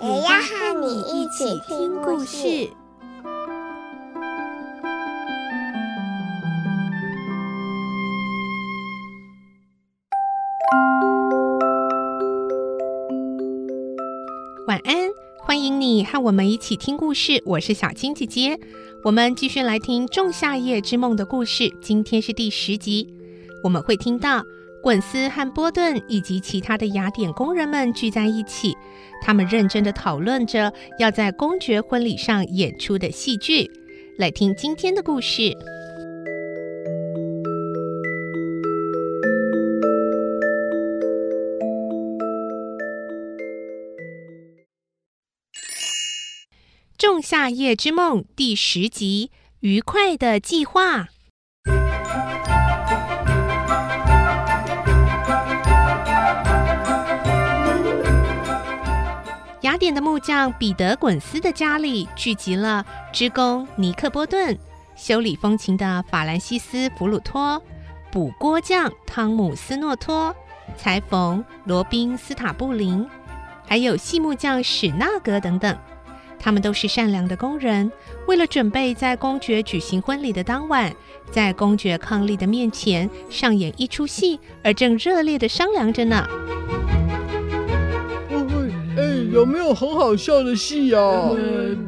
也要和你一起听故事。晚安，欢迎你和我们一起听故事，我是小青姐姐。我们继续来听《仲夏夜之梦》的故事，今天是第10集。我们会听到滚斯和波顿以及其他的雅典工人们聚在一起，他们认真地讨论着要在公爵婚礼上演出的戏剧。来听今天的故事。仲夏夜之梦第10集，愉快的计划。雅典的木匠彼得·滚斯的家里聚集了织工尼克·波顿、修理风琴的法兰西斯·弗鲁托、补锅匠汤姆·斯诺托、裁缝罗宾·斯塔布林，还有细木匠史纳格等等。他们都是善良的工人，为了准备在公爵举行婚礼的当晚，在公爵伉俪的面前上演一出戏，而正热烈地商量着呢。有没有很好笑的戏啊？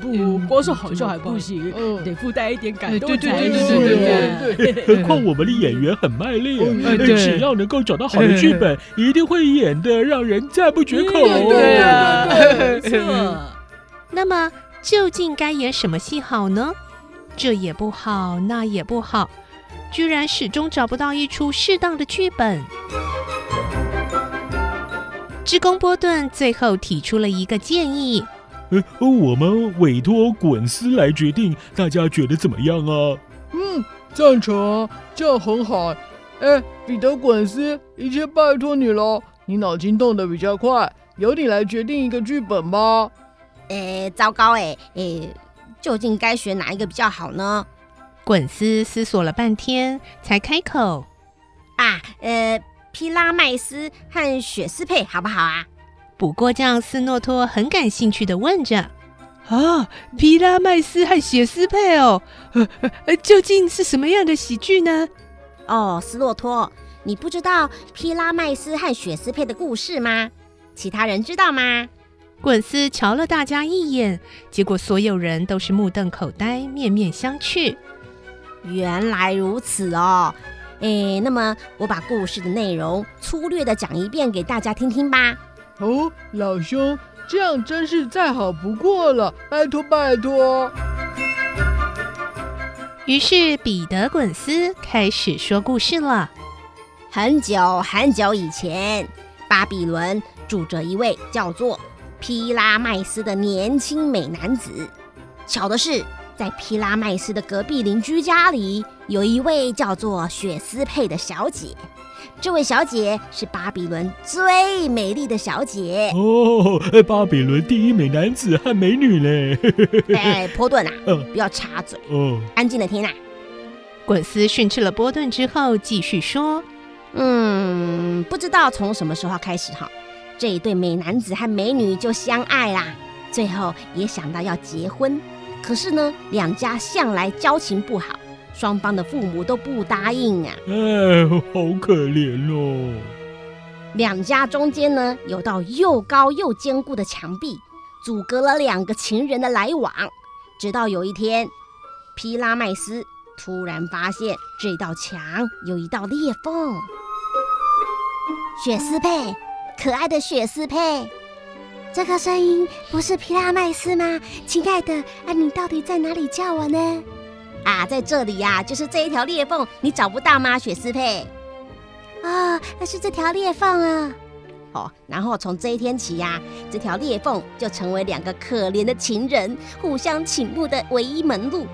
不，光是好笑还不行，得附带一点感动才行。对，何况我们的演员很卖力，只要能够找到好的剧本，一定会演得让人赞不绝口。对，那么究竟该演什么戏好呢？这也不好，那也不好，居然始终找不到一出适当的剧本。织工波顿最后提出了一个建议，我们委托滚丝来决定，大家觉得怎么样啊？赞成，这样很好。彼得滚丝，一切拜托你了，你脑筋动得比较快，由你来决定一个剧本吧。糟糕，究竟该选哪一个比较好呢？滚丝思索了半天才开口，皮拉麦斯和雪丝佩好不好啊？补锅匠斯诺托很感兴趣地问着。皮拉麦斯和雪丝佩哦，究竟是什么样的喜剧呢？斯诺托，你不知道皮拉麦斯和雪丝佩的故事吗？其他人知道吗？滚斯瞧了大家一眼，结果所有人都是目瞪口呆，面面相觑。原来如此哦。那么我把故事的内容粗略地讲一遍给大家听听吧。老兄，这样真是再好不过了，拜托拜托。于是彼得滚斯开始说故事了。很久很久以前，巴比伦住着一位叫做皮拉麦斯的年轻美男子。巧的是，在皮拉麦斯的隔壁邻居家里，有一位叫做雪丝佩的小姐。这位小姐是巴比伦最美丽的小姐。巴比伦第一美男子和美女嘞！波顿啊，不要插嘴，安静的听啊。滚丝训斥了波顿之后，继续说：“不知道从什么时候开始哈，这一对美男子和美女就相爱啦，最后也想到要结婚。”可是呢，两家向来交情不好，双方的父母都不答应啊。好可怜哦。两家中间呢，有道又高又坚固的墙壁，阻隔了两个情人的来往。直到有一天，皮拉麦斯突然发现这道墙有一道裂缝。雪丝佩，可爱的雪丝佩，这个声音不是皮拉麦斯吗？亲爱的，你到底在哪里叫我呢？在这里啊，就是这一条裂缝，你找不到吗，雪丝佩？是这条裂缝啊。哦，然后从这一天起呀，这条裂缝就成为两个可怜的情人互相倾慕的唯一门路。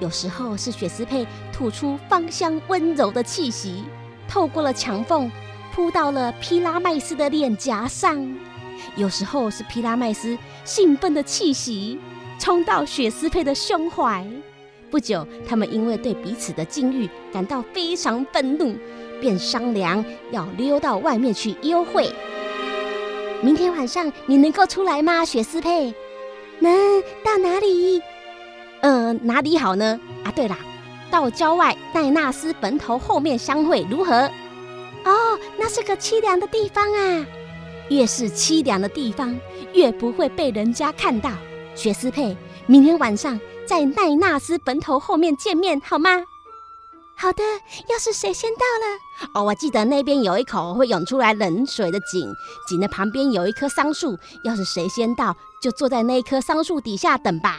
有时候是雪丝佩吐出芳香温柔的气息，透过了墙缝扑到了皮拉麦斯的脸颊上；有时候是皮拉麦斯兴奋的气息冲到雪丝佩的胸怀。不久，他们因为对彼此的境遇感到非常愤怒，便商量要溜到外面去幽会。明天晚上你能够出来吗，雪丝佩？能，到哪里？哪里好呢？啊，对啦，到郊外奈纳斯坟头后面相会如何？哦，那是个凄凉的地方啊。越是凄凉的地方，越不会被人家看到。雪丝佩，明天晚上在奈纳斯坟头后面见面好吗？好的，要是谁先到了？哦，我记得那边有一口会涌出来冷水的井，井的旁边有一棵桑树，要是谁先到，就坐在那一棵桑树底下等吧。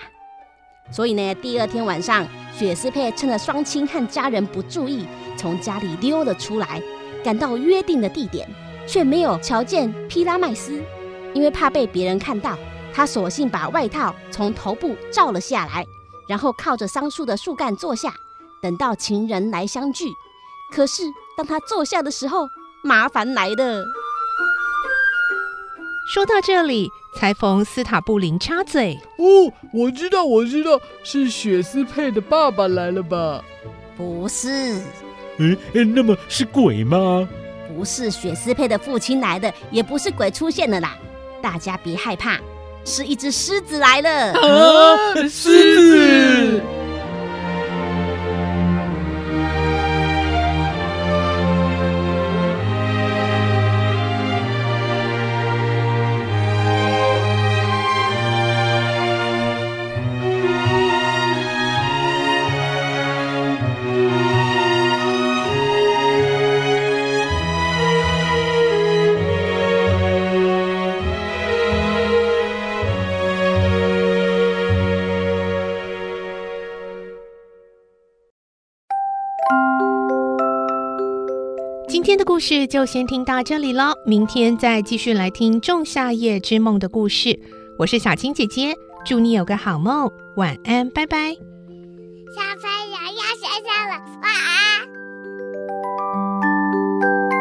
所以呢，第二天晚上，雪丝佩趁着双亲和家人不注意，从家里溜了出来，赶到约定的地点，却没有瞧见皮拉麦斯，因为怕被别人看到，他索性把外套从头部罩了下来，然后靠着桑树的树干坐下，等到情人来相聚。可是当他坐下的时候，麻烦来了。说到这里，裁缝斯塔布林插嘴：哦，我知道，是雪丝佩的爸爸来了吧？不是。那么是鬼吗？不是雪丝佩的父亲来的，也不是鬼出现了啦，大家别害怕，是一只狮子来了。啊，狮子！今天的故事就先听到这里咯，明天再继续来听仲夏夜之梦的故事。我是小青姐姐，祝你有个好梦，晚安，拜拜。小朋友要睡觉了，晚安。